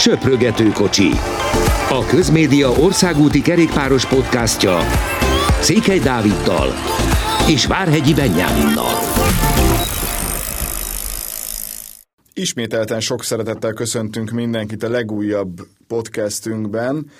Söprögető kocsi. A Közmédia országúti kerékpáros podcastja Székely Dáviddal és Várhegyi Benyáminnal. Ismételten sok szeretettel köszöntünk mindenkit a legújabb podcastünkben.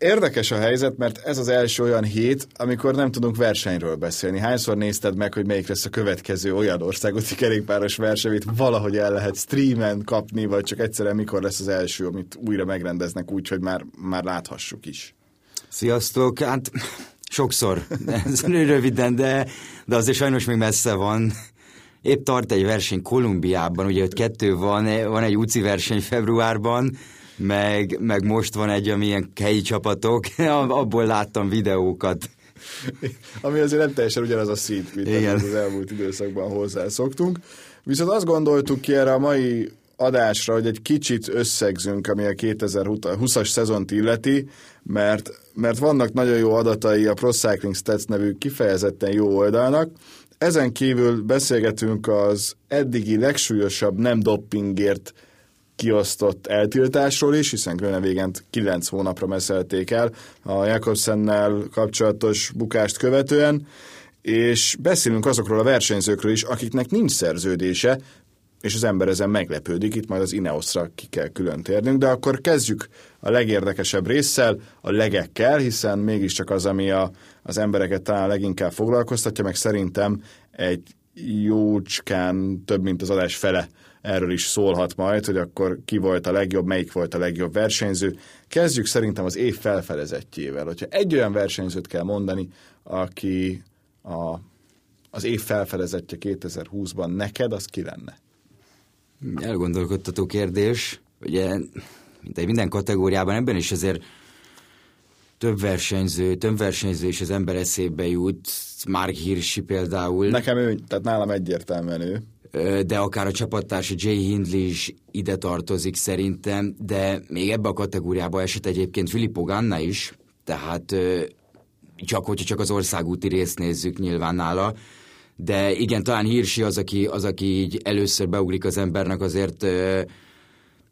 Érdekes a helyzet, mert ez az első olyan hét, amikor nem tudunk versenyről beszélni. Hányszor nézted meg, hogy melyik lesz a következő olyan országúti kerékpáros verseny, amit valahogy el lehet streamen kapni, vagy csak egyszerűen mikor lesz az első, amit újra megrendeznek úgy, hogy már láthassuk is. Sziasztok! Hát sokszor, röviden, de azért sajnos még messze van. Épp tart egy verseny Kolumbiában, ugye ott 2 van egy UCI verseny februárban, meg most van egy, amilyen helyi csapatok, abból láttam videókat. Ami azért nem teljesen ugyanaz a szint, mint az elmúlt időszakban hozzászoktunk. Viszont azt gondoltuk ki erre a mai adásra, hogy egy kicsit összegzünk, ami a 2020-as szezont illeti, mert vannak nagyon jó adatai a Pro Cycling Stats nevű kifejezetten jó oldalnak. Ezen kívül beszélgetünk az eddigi legsúlyosabb nem doppingért kiosztott eltiltásról is, hiszen Groenewegen 9 hónapra meszelték el a Jakobsennel kapcsolatos bukást követően, és beszélünk azokról a versenyzőkről is, akiknek nincs szerződése, és az ember ezen meglepődik, itt majd az INEOS-ra ki kell külön térnünk, de akkor kezdjük a legérdekesebb résszel, a legekkel, hiszen mégiscsak az, ami az embereket talán leginkább foglalkoztatja, meg szerintem egy jócskán több, mint az adás fele erről is szólhat majd, hogy akkor ki volt a legjobb, melyik volt a legjobb versenyző. Kezdjük szerintem az év felfedezettjével. Hogyha egy olyan versenyzőt kell mondani, aki az év felfedezetje 2020-ban neked, az ki lenne? Elgondolkodtató kérdés. Ugye minden kategóriában, ebben is azért több versenyző is az ember eszébe jut. Marc Hirschi például. Nekem ő, tehát nálam egyértelműen ő. De akár a csapattársa Jai Hindley is ide tartozik szerintem, de még ebbe a kategóriába esett egyébként Filippo Ganna is, tehát hogyha csak az országúti részt nézzük nyilván nála, de igen, talán Hirschi az, aki így először beugrik az embernek, azért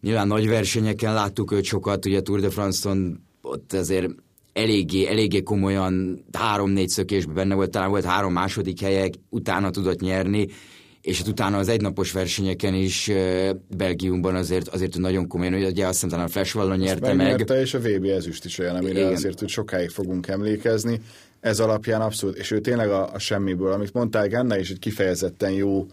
nyilván nagy versenyeken láttuk őt sokat, ugye Tour de France-on ott azért eléggé komolyan 3-4 szökésben benne volt, talán volt 3 második helyek, utána tudott nyerni, és hát utána az egynapos versenyeken is Belgiumban azért nagyon komolyan, ugye azt hiszem, talán a Flèche Wallonne nyerte meg. És a VB ezüst is olyan, amire azért, hogy sokáig fogunk emlékezni. Ez alapján abszolút, és ő tényleg a semmiből, amit mondták, Anna is egy kifejezetten jó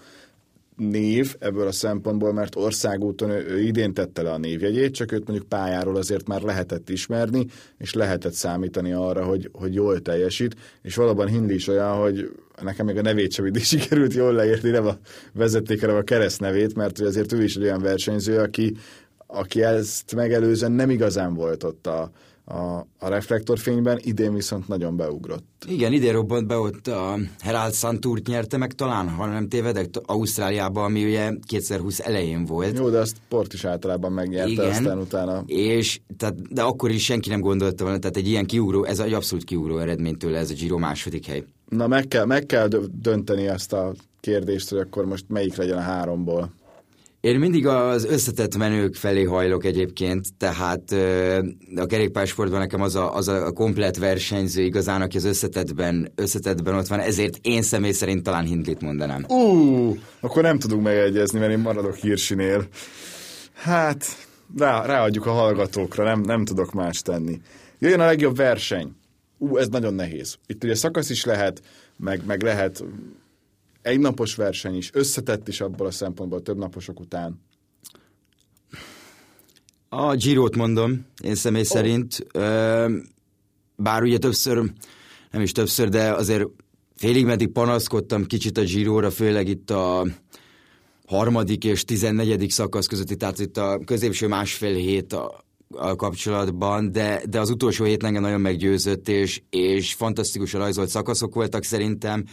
név ebből a szempontból, mert országúton ő idén tette le a névjegyét, csak őt mondjuk pályáról azért már lehetett ismerni, és lehetett számítani arra, hogy jól teljesít, és valóban Hindley is olyan, hogy nekem még a nevét sem így sikerült jól leírni, nem a vezetékre, a keresztnevét, mert azért ő is olyan versenyző, aki ezt megelőzően nem igazán volt ott a reflektorfényben, idén viszont nagyon beugrott. Igen, idén robbant be, ott a Herald Saint-túrt nyerte meg talán, ha nem tévedek, Ausztráliában, ami ugye 2020 elején volt. Jó, de azt Port is általában megnyerte, igen, aztán utána. És, tehát, de akkor is senki nem gondolta volna, tehát egy ilyen kiugró, ez egy abszolút kiugró eredmény tőle, ez a Giro második hely. Na meg kell dönteni azt a kérdést, hogy akkor most melyik legyen a 3-ból. Én mindig az összetett menők felé hajlok egyébként, tehát a kerékpársportban nekem az a komplett versenyző igazán, aki az összetettben ott van, ezért én személy szerint talán Hindleyt mondanám. Akkor nem tudunk megegyezni, mert én maradok Hirschinél. Hát, ráadjuk a hallgatókra, nem tudok más tenni. Jöjjön a legjobb verseny. Ez nagyon nehéz. Itt ugye szakasz is lehet, meg lehet... Egy napos verseny is, összetett is abból a szempontból, több naposok után. A Girot mondom, én személy szerint. Bár ugye nem is többször, de azért félig meddig panaszkodtam kicsit a Giróra, főleg itt a 3. és 14. szakasz közötti, tehát itt a középső másfél hét a kapcsolatban, de az utolsó hét engem nagyon meggyőzött, és fantasztikusan rajzolt szakaszok voltak szerintem.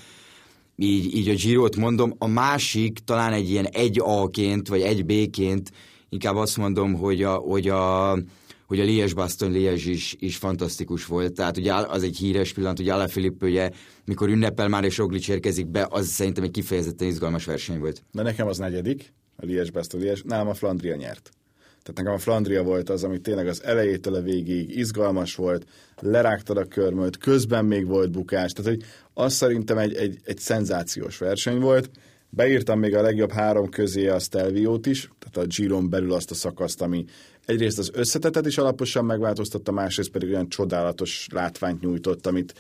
Így a Girot mondom, a másik talán egy ilyen 1A-ként, vagy 1B-ként, inkább azt mondom, hogy a Liège-Bastogne-Liège is fantasztikus volt. Tehát ugye az egy híres pillanat, ugye Alaphilippe, ugye, mikor ünnepel már és Roglič érkezik be, az szerintem egy kifejezetten izgalmas verseny volt. De nekem az negyedik, a Liège-Bastogne-Liège, nálam a Flandria nyert. Tehát nekem a Flandria volt az, ami tényleg az elejétől a végig izgalmas volt, lerágtad a körmöt, közben még volt bukás, tehát hogy az szerintem egy szenzációs verseny volt. Beírtam még a legjobb három közé a Stelviót is, tehát a Giron belül azt a szakaszt, ami egyrészt az összetetet is alaposan megváltoztatta, másrészt pedig olyan csodálatos látványt nyújtott, amit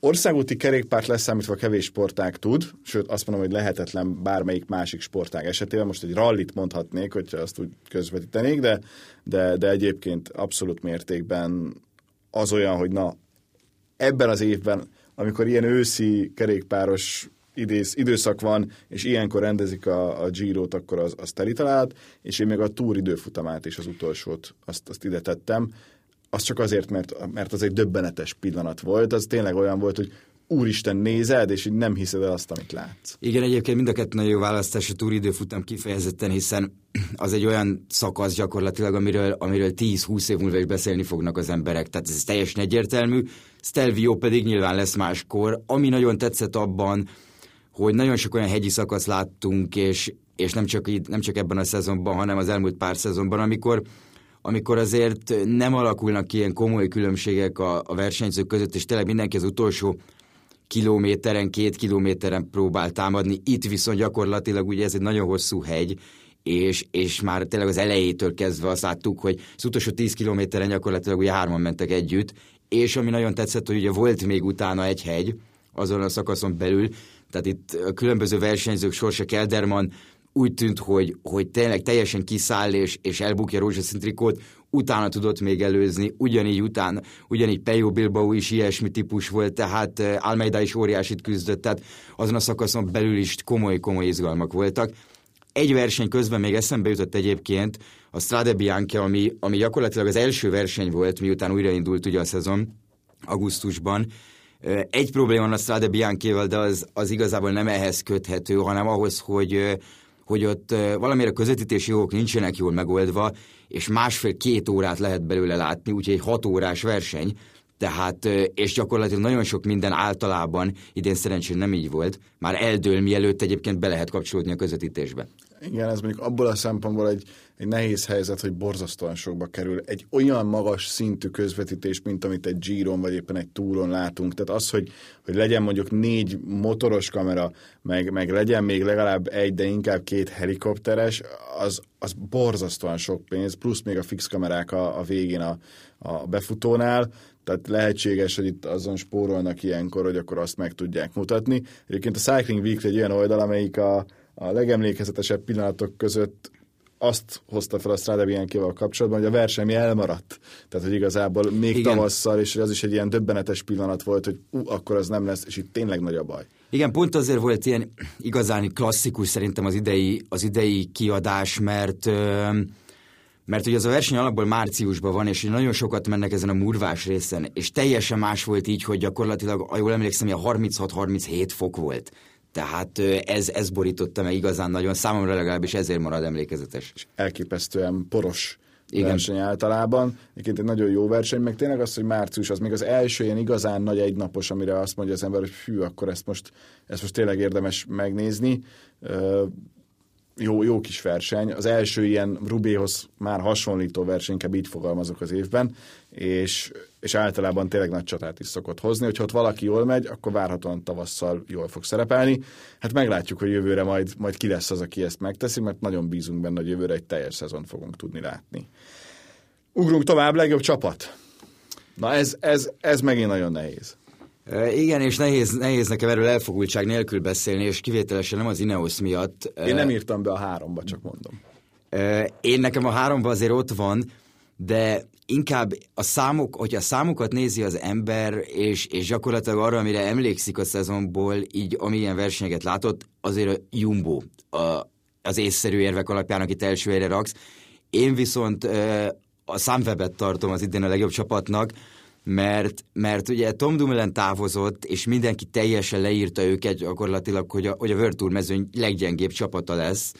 országúti kerékpárt leszámítva kevés sportág tud, sőt azt mondom, hogy lehetetlen bármelyik másik sportág esetében. Most egy rallit mondhatnék, hogyha azt úgy közvetítenék, de egyébként abszolút mértékben az olyan, hogy na, ebben az évben, amikor ilyen őszi kerékpáros időszak van, és ilyenkor rendezik a Girot, akkor az teli talált, és én még a Tour időfutamát és az utolsót, azt ide tettem. Az csak azért, mert az egy döbbenetes pillanat volt, az tényleg olyan volt, hogy úristen, nézed, és így nem hiszed el azt, amit látsz. Igen, egyébként mind a kettő nagyon jó választás, a Tour időfutam kifejezetten, hiszen az egy olyan szakasz gyakorlatilag, amiről 10-20 év múlva is beszélni fognak az emberek, tehát ez teljesen egyértelmű. Stelvio pedig nyilván lesz máskor, ami nagyon tetszett abban, hogy nagyon sok olyan hegyi szakaszt láttunk, és nem csak ebben a szezonban, hanem az elmúlt pár szezonban, amikor azért nem alakulnak ki ilyen komoly különbségek a versenyzők között, és tényleg mindenki az utolsó kilométeren, 2 kilométeren próbál támadni. Itt viszont gyakorlatilag ugye ez egy nagyon hosszú hegy, és már tényleg az elejétől kezdve azt láttuk, hogy az utolsó 10 kilométeren gyakorlatilag ugye 3-an mentek együtt, és ami nagyon tetszett, hogy ugye volt még utána egy hegy azon a szakaszon belül, tehát itt a különböző versenyzők sorsa. Kelderman úgy tűnt, hogy tényleg teljesen kiszáll és elbukja Rózsaszintrikót, utána tudott még előzni, ugyanígy Pejo Bilbao is ilyesmi típus volt, tehát Almeida is óriásit küzdött, tehát azon a szakaszon belül is komoly izgalmak voltak. Egy verseny közben még eszembe jutott egyébként a Strade Bianche, ami gyakorlatilag az első verseny volt, miután újraindult ugye a szezon augusztusban. Egy probléma van a Strade Bianche-vel, de az igazából nem ehhez köthető, hanem ahhoz, hogy ott valamire közvetítési jogok nincsenek jól megoldva, és 1,5-2 órát lehet belőle látni, úgyhogy egy 6 órás verseny, tehát, és gyakorlatilag nagyon sok minden általában, idén szerencsére nem így volt, már eldől, mielőtt egyébként be lehet kapcsolódni a közvetítésbe. Igen, ez mondjuk abból a szempontból egy nehéz helyzet, hogy borzasztóan sokba kerül egy olyan magas szintű közvetítés, mint amit egy Giron vagy éppen egy Touron látunk. Tehát az, hogy legyen mondjuk 4 motoros kamera, meg legyen még legalább 1, de inkább 2 helikopteres, az borzasztóan sok pénz, plusz még a fix kamerák a végén a befutónál. Tehát lehetséges, hogy itt azon spórolnak ilyenkor, hogy akkor azt meg tudják mutatni. Egyébként a Cycling Week egy olyan oldal, amelyik a legemlékezetesebb pillanatok között azt hozta fel a Strade Bianche-vel kapcsolatban, hogy a verseny elmaradt. Tehát, hogy igazából még igen, tavasszal, és az is egy ilyen döbbenetes pillanat volt, hogy akkor az nem lesz, és itt tényleg nagy a baj. Igen, pont azért volt ilyen igazán klasszikus szerintem az idei kiadás, mert ugye az a verseny alapból márciusban van, és nagyon sokat mennek ezen a murvás részen, és teljesen más volt így, hogy gyakorlatilag, ha jól emlékszem, ilyen 36-37 fok volt. Tehát ez borította meg igazán nagyon, számomra legalábbis ezért marad emlékezetes. És elképesztően poros verseny általában. Egyébként egy nagyon jó verseny, meg tényleg az, hogy március, az még az első ilyen igazán nagy egynapos, amire azt mondja az ember, hogy hű, akkor ezt most tényleg érdemes megnézni. Jó kis verseny. Az első ilyen Rubéhoz már hasonlító verseny, inkább így fogalmazok az évben, és általában tényleg nagy csatát is szokott hozni, hogyha ott valaki jól megy, akkor várhatóan tavasszal jól fog szerepelni. Hát meglátjuk, hogy jövőre majd ki lesz az, aki ezt megteszi, mert nagyon bízunk benne, hogy jövőre egy teljes szezont fogunk tudni látni. Ugrunk tovább, legjobb csapat. Na ez megint nagyon nehéz. Igen, és nehéz nekem erről elfogultság nélkül beszélni, és kivételesen nem az INEOS miatt. Én nem írtam be a 3-ba, csak mondom. Én nekem a 3-ba azért ott van, de inkább a számok, hogyha a számokat nézi az ember, és gyakorlatilag arra, amire emlékszik a szezonból, így amilyen versenyeket látott, azért a Jumbo az észszerű érvek alapján, akit első helyre raksz. Én viszont a Sunwebet tartom az idén a legjobb csapatnak, mert ugye Tom Dumoulin távozott, és mindenki teljesen leírta őket gyakorlatilag, hogy a World Tour mezőny leggyengébb csapata lesz,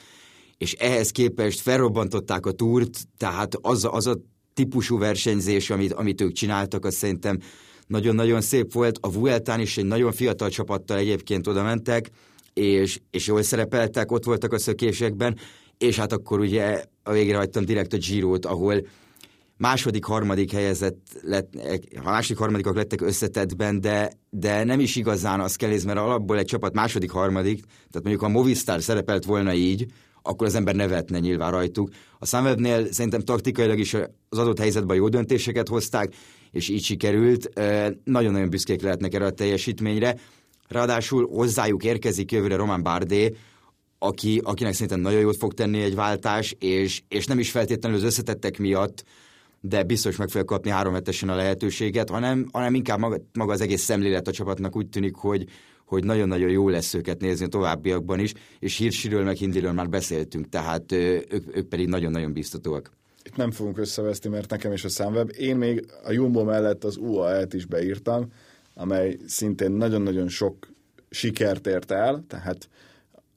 és ehhez képest felrobbantották a Tourt, tehát az a típusú versenyzés, amit ők csináltak, az szerintem nagyon-nagyon szép volt. A Vueltán is egy nagyon fiatal csapattal egyébként oda mentek, és jól szerepeltek, ott voltak a szökésekben, és hát akkor ugye a végére hagytam direkt a Girot, ahol második-harmadik helyezett lett, második-harmadikak lettek összetettben, de nem is igazán az kell nézni, mert alapból egy csapat második-harmadik, tehát mondjuk a Movistar szerepelt volna így, akkor az ember nevetne nyilván rajtuk. A Sunwebnél szerintem taktikailag is az adott helyzetben jó döntéseket hozták, és így sikerült. Nagyon-nagyon büszkék lehetnek erre a teljesítményre. Ráadásul hozzájuk érkezik jövőre Román Bárdé, akinek szerintem nagyon jót fog tenni egy váltás, és nem is feltétlenül az összetettek miatt, de biztos meg fogja kapni 3 hetesen a lehetőséget, hanem inkább maga az egész szemlélet a csapatnak úgy tűnik, hogy nagyon-nagyon jó lesz őket nézni a továbbiakban is, és Hirschiről meg Hindleyről már beszéltünk, tehát ők pedig nagyon-nagyon biztatóak. Itt nem fogunk összeveszni, mert nekem is a Sunweb. Én még a Jumbo mellett az UAE-t is beírtam, amely szintén nagyon-nagyon sok sikert ért el, tehát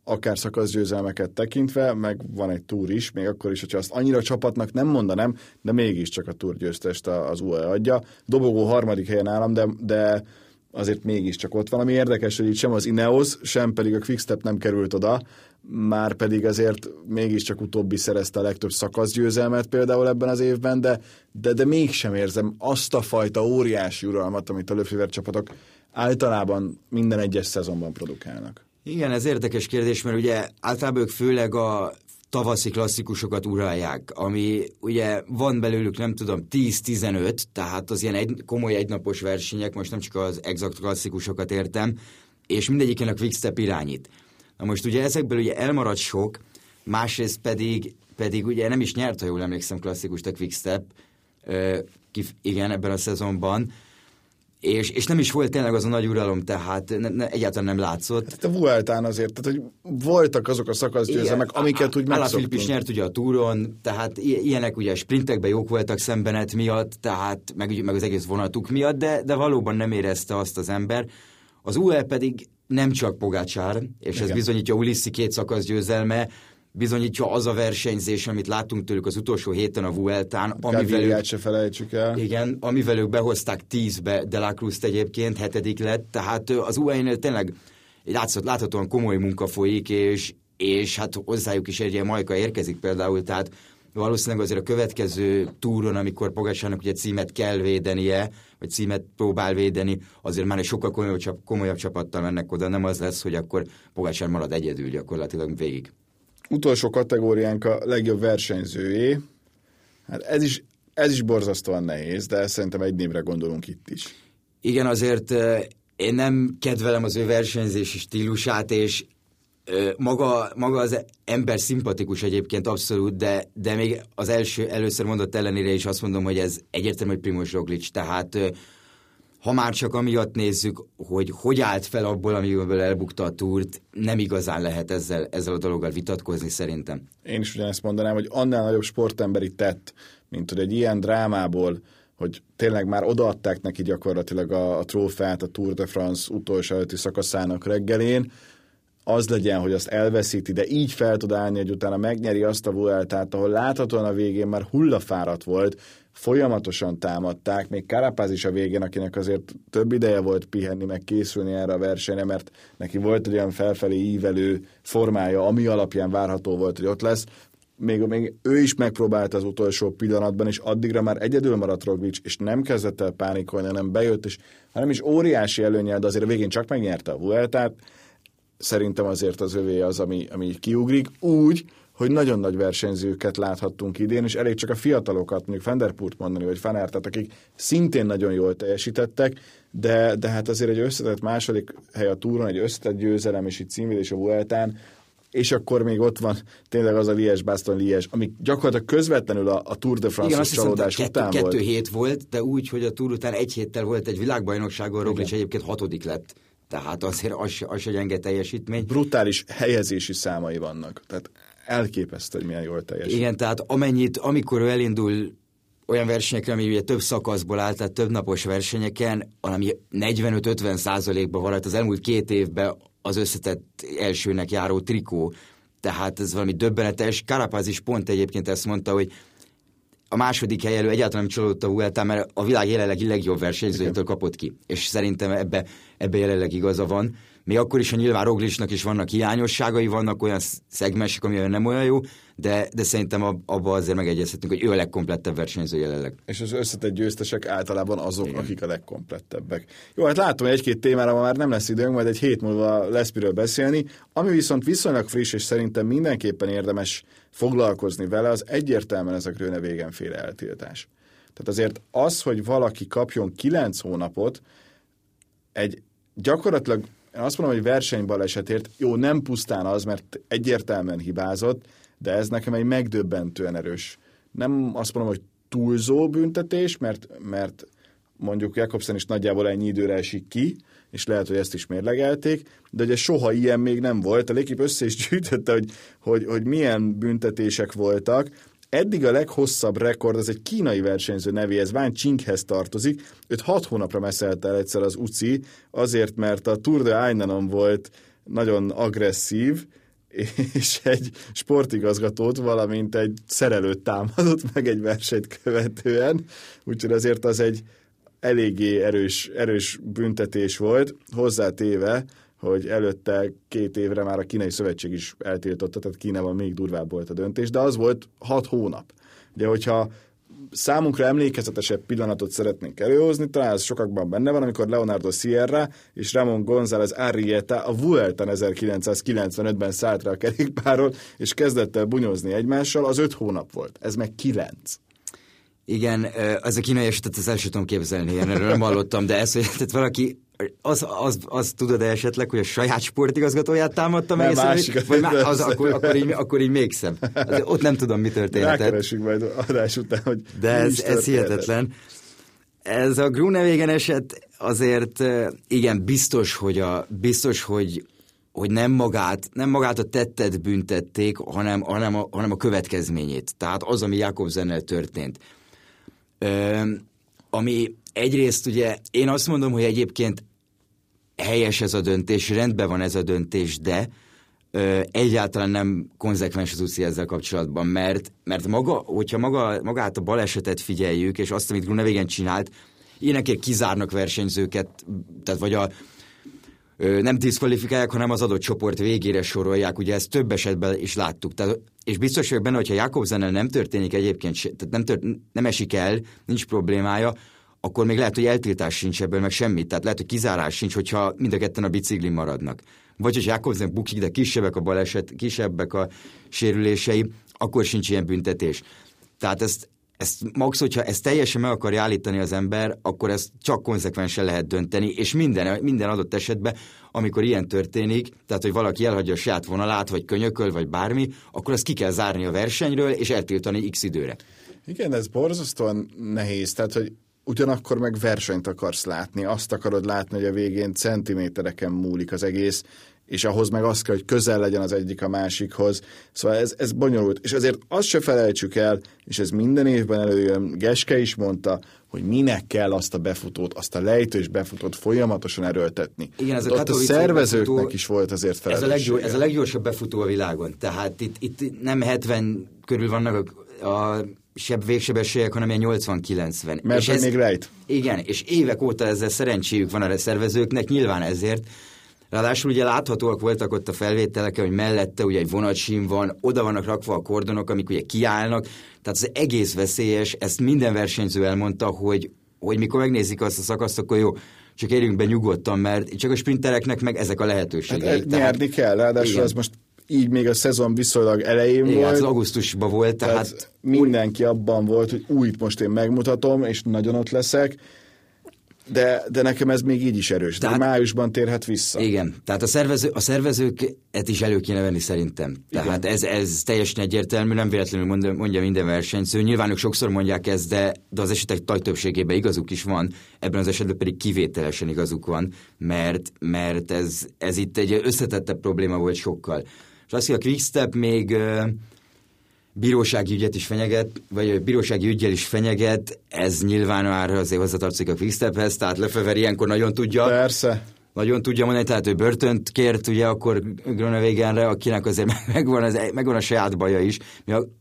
akár szakaszgyőzelmeket tekintve, meg van egy túr is, még akkor is, hogyha azt annyira csapatnak nem mondanám, de mégiscsak a túrgyőztest az UAE adja. Dobogó 3. helyen állam, de azért mégiscsak ott van. Ami érdekes, hogy itt sem az INEOS, sem pedig a Quick Step nem került oda, már pedig azért mégiscsak utóbbi szerezte a legtöbb szakaszgyőzelmet például ebben az évben, de mégsem érzem azt a fajta óriási uralmat, amit a löfőver csapatok általában minden egyes szezonban produkálnak. Igen, ez érdekes kérdés, mert ugye általában ők főleg a tavaszi klasszikusokat uralják, ami ugye van belőlük, nem tudom, 10-15, tehát az ilyen komoly egynapos versenyek, most nem csak az exakt klasszikusokat értem, és mindegyiken a Quickstep irányít. Na most ugye ezekből ugye elmarad sok, másrészt pedig ugye nem is nyert, ha jól emlékszem, klasszikust a Quickstep, igen, ebben a szezonban, és nem is volt tényleg az a nagy uralom, tehát egyáltalán nem látszott. Hát a Vueltán azért, tehát hogy voltak azok a szakaszgyőzelmek, amiket úgy megszoktunk. Alaphilippe is nyert ugye a túron, tehát ilyenek ugye sprintekben jók voltak szembenet miatt, tehát meg az egész vonatuk miatt, de valóban nem érezte azt az ember. Az UE pedig nem csak Pogačar, és igen, ez bizonyítja Ulissi 2 szakaszgyőzelme, bizonyítja az a versenyzés, amit láttunk tőlük az utolsó héten a Vueltán, amivel ők behozták 10-be De La Cruz-t, egyébként 7. lett, tehát az UAE-nél tényleg láthatóan komoly munka folyik, és hát hozzájuk is egy Majka érkezik például, tehát valószínűleg azért a következő túron, amikor Pogačarnak ugye címet kell védenie, vagy címet próbál védeni, azért már egy sokkal komolyabb csapattal mennek oda, nem az lesz, hogy akkor Pogačar marad egyedül gyakorlatilag végig. Utolsó kategóriánk a legjobb versenyzőjé. Hát ez is borzasztóan nehéz, de szerintem egy névre gondolunk itt is. Igen, azért én nem kedvelem az ő versenyzési stílusát, és maga az ember szimpatikus egyébként abszolút, de még az először mondott ellenére is azt mondom, hogy ez egyértelmű, hogy Primož Roglič. Tehát ha már csak amiatt nézzük, hogy állt fel abból, amiből elbukta a túrt, nem igazán lehet ezzel a dologgal vitatkozni szerintem. Én is ugyanezt mondanám, hogy annál nagyobb sportemberi tett, mint hogy egy ilyen drámából, hogy tényleg már odaadták neki gyakorlatilag a trófeát a Tour de France utolsó előtti szakaszának reggelén, az legyen, hogy azt elveszíti, de így fel tud állni, hogy utána megnyeri azt a Vueltát, ahol láthatóan a végén már hullafáradt volt, folyamatosan támadták, még Carapaz is a végén, akinek azért több ideje volt pihenni, meg készülni erre a versenyre, mert neki volt egy olyan felfelé ívelő formája, ami alapján várható volt, hogy ott lesz. Még ő is megpróbálta az utolsó pillanatban, és addigra már egyedül maradt Roglič, és nem kezdett el pánikolni, hanem bejött, és hanem is óriási előnnyel, de azért a végén csak megnyerte a Vueltát. Szerintem azért az övé az, ami kiugrik, úgy, hogy nagyon nagy versenyzőket láthattunk idén, és elég csak a fiatalokat, mondjuk Van der Poelt mondani, vagy Van Aertet, akik szintén nagyon jól teljesítettek, de hát azért egy összetett második hely a túron, egy összetett győzelem, és itt címvédés a Vueltán, és akkor még ott van tényleg az a Liège-Bastogne-Liège, ami gyakorlatilag közvetlenül a Tour de France-os csalódás után volt. 2 hét volt, de úgy, hogy a Tour után 1 héttel volt egy világbajnokságon, Roglič egyébként 6. lett. Tehát azért az se gyenge teljesítmény. Brutális helyezési számai vannak. Tehát elképesztő, hogy milyen jól teljesít. Igen, tehát amikor ő elindul olyan versenyekre, ami ugye több szakaszból áll, tehát több napos versenyeken, ami 45-50%-ba van, az elmúlt 2 évben az összetett elsőnek járó trikó. Tehát ez valami döbbenetes. Carapaz is pont egyébként ezt mondta, hogy a második helyelő egyáltalán nem csalódott a Vueltán, mert a világ jelenlegi legjobb versenyzőjétől kapott ki. És szerintem ebbe jelenleg igaza van. Még akkor is, hogy nyilván Rogličnak is vannak hiányosságai, vannak olyan szegmensek, ami nem olyan jó, de szerintem abban azért megegyezhetünk, hogy ő a legkomplettebb versenyző jelenleg. És az összetett győztesek általában azok, igen, akik a legkomplettebbek. Jó, hát látom, hogy egy-két témára már nem lesz időnk, majd egy hét múlva lesz miről beszélni. Ami viszont viszonylag friss, és szerintem mindenképpen érdemes foglalkozni vele, az egyértelműen ez a Groenewegen-féle eltiltás. Tehát azért az, hogy valaki kapjon 9 hónapot, egy gyakorlatilag, én azt mondom, hogy versenybalesetért, jó, nem pusztán az, mert egyértelműen hibázott, de ez nekem egy megdöbbentően erős. Nem azt mondom, hogy túlzó büntetés, mert mondjuk Jakobsen is nagyjából ennyi időre esik ki, és lehet, hogy ezt is mérlegelték, de ugye soha ilyen még nem volt. A légkép össze is gyűjtötte, hogy milyen büntetések voltak. Eddig a leghosszabb rekord, az egy kínai versenyző nevéhez, Wang Qinghez tartozik, őt 6 hónapra messzelte el egyszer az UCI, azért, mert a Tour de Ainanon volt nagyon agresszív, és egy sportigazgatót, valamint egy szerelőt támadott meg egy versenyt követően, úgyhogy azért az egy eléggé erős büntetés volt, hozzátéve, hogy előtte 2 évre már a kínai szövetség is eltiltotta, tehát Kínában még durvább volt a döntés, de az volt 6 hónap. Ugye, hogyha számunkra emlékezetesebb pillanatot szeretnénk előhozni, talán ez sokakban benne van, amikor Leonardo Sierra és Ramón González Arrieta a Vueltán 1995-ben szállt rá a kerékpáról, és kezdett el bunyozni egymással, az 5 hónap volt, ez meg 9. Igen, az a kínai esetet az el sem tudom képzelni, ilyen, erről nem hallottam, de ez, hogy valaki... Azt tudod esetleg, hogy a saját sportigazgatóját támadta meg? Akkor így még szebb. Ott nem tudom, mi történt. Rákeresünk majd adás után, hogy de ez hihetetlen. Ez a Groenewegen eset azért, igen, biztos, hogy nem magát a tettet büntették, hanem a következményét. Tehát az, ami Jakobsennel történt. Ami egyrészt ugye, én azt mondom, hogy egyébként helyes ez a döntés, rendben van ez a döntés, de egyáltalán nem konzekvens az UCI ezzel kapcsolatban, mert hogyha magát a balesetet figyeljük, és azt, amit Groenewegen csinált, ilyenekért kizárnak versenyzőket, tehát vagy nem diszkvalifikálják, hanem az adott csoport végére sorolják, ugye ezt több esetben is láttuk. Tehát, és biztos vagyok benne, hogyha Jakobsennel nem történik egyébként, tehát nem esik el, nincs problémája, akkor még lehet, hogy eltiltás sincs ebből, meg semmit. Tehát lehet, hogy kizárás sincs, hogyha mind a ketten a biciklin maradnak. Vagy hogy Jakobsen bukik, de kisebbek a baleset, kisebbek a sérülései, akkor sincs ilyen büntetés. Tehát max, hogyha ezt teljesen meg akarja állítani az ember, akkor ezt csak konzekvensen lehet dönteni, és minden adott esetben, amikor ilyen történik, tehát, hogy valaki elhagyja a saját vonalát, vagy könyököl, vagy bármi, akkor azt ki kell zárni a versenyről, és eltiltani x időre. Igen, ez borzasztóan nehéz, tehát, hogy ugyanakkor meg versenyt akarsz látni, azt akarod látni, hogy a végén centimétereken múlik az egész, és ahhoz meg azt kell, hogy közel legyen az egyik a másikhoz. Szóval ez bonyolult. És azért azt se felejtsük el, és ez minden évben előjön, Geske is mondta, hogy minek kell azt a befutót, azt a lejtős befutót folyamatosan erőltetni. Igen, ez a szervezőknek befutó, is volt azért felelőssége. Ez a leggyorsabb befutó a világon. Tehát itt nem 70 körül vannak a végsebességek, hanem ilyen 80-90. Mert és ez még lejt. Igen, és évek óta ezzel szerencséjük van a szervezőknek, nyilván ezért. Ráadásul ugye láthatóak voltak ott a felvételeken, hogy mellette ugye egy vonatsím van, oda vannak rakva a kordonok, amik ugye kiállnak, tehát ez egész veszélyes, ezt minden versenyző elmondta, hogy mikor megnézik azt a szakaszt, akkor jó, csak érjünk be nyugodtan, mert csak a sprintereknek meg ezek a lehetőségek. Hát nyerni kell, ráadásul az most így még a szezon viszonylag elején volt. Igen, az augusztusban volt, tehát mindenki abban volt, hogy újt most én megmutatom, és nagyon ott leszek. De nekem ez még így is erős. Tehát, de májusban térhet vissza. Igen, tehát a szervezőket is elő kéne venni szerintem. Tehát ez teljesen egyértelmű, nem véletlenül mondja minden versenyző. Nyilván ők sokszor mondják ezt, de az esetek nagy többségében igazuk is van, ebben az esetben pedig kivételesen igazuk van, mert ez itt egy összetettebb probléma volt sokkal. És azt, hogy a Quick Step még bírósági ügyet is fenyeget, vagy bírósági ügyel is fenyeget, ez nyilván már azért hozzatartozik a Quick Stephez, tehát Lefever ilyenkor nagyon tudja. Persze. Nagyon tudja mondani, tehát ő börtönt kért, ugye akkor Groenewegenre, akinek azért megvan a saját baja is,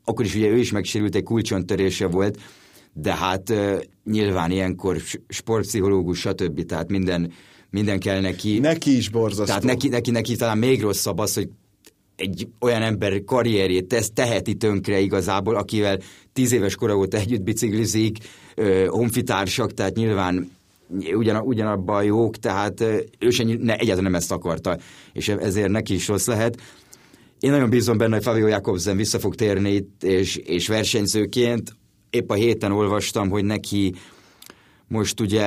akkor is ugye ő is megsérült, egy kulcsontörése volt, de hát nyilván ilyenkor sportpszichológus, stb. Tehát minden minden kell neki. Neki is borzasztó. Tehát neki talán még rosszabb az, hogy egy olyan ember karrierjét teheti tönkre igazából, akivel 10 éves kora óta együtt biciklizik, honfitársak, tehát nyilván ugyanabban jók, tehát ő sem egyáltalán nem ezt akarta, és ezért neki is rossz lehet. Én nagyon bízom benne, hogy Fabio Jakobsen vissza fog térni itt, és versenyzőként épp a héten olvastam, hogy neki most ugye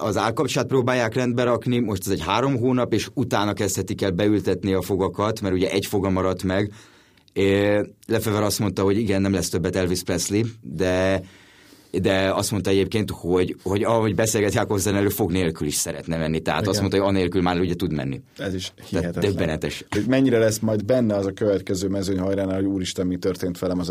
az állkapcsát próbálják rendbe rakni, most ez egy 3 hónap, és utána kezdhetik el beültetni a fogakat, mert ugye egy foga maradt meg. Lefever azt mondta, hogy igen, nem lesz többet Elvis Presley, de azt mondta egyébként, hogy ahogy beszélget Jakobsen, elő fog nélkül is szeretne menni. Tehát igen. Azt mondta, hogy anélkül már ugye tud menni. Ez is hihetetlen. Döbbenetes. Mennyire lesz majd benne az a következő mezőnyhajránál, hogy úristen, mi történt velem az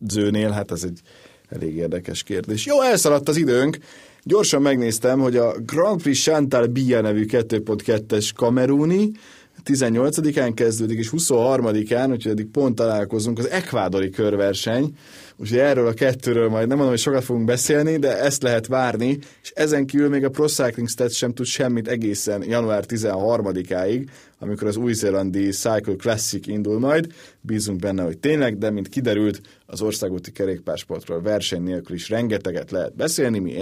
előzőnél, hát ez egy elég érdekes kérdés. Jó, elszaladt az időnk. Gyorsan megnéztem, hogy a Grand Prix Chantal Bia nevű 2.2-es kamerúni 18-án kezdődik, és 23-án, úgyhogy eddig pont találkozunk, az ekvádori körverseny. Úgyhogy erről a kettőről majd nem mondom, hogy sokat fogunk beszélni, de ezt lehet várni, és ezen kívül még a Pro Cycling Stats sem tud semmit egészen január 13-áig, amikor az új-zélandi Cycle Classic indul majd. Bízunk benne, hogy tényleg, de mint kiderült, az országúti kerékpársportról verseny nélkül is rengeteget lehet beszélni, mi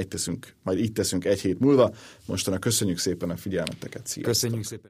így teszünk egy hét múlva. Mostanra köszönjük szépen a figyelmeteket. Sziasztok! Köszönjük szépen!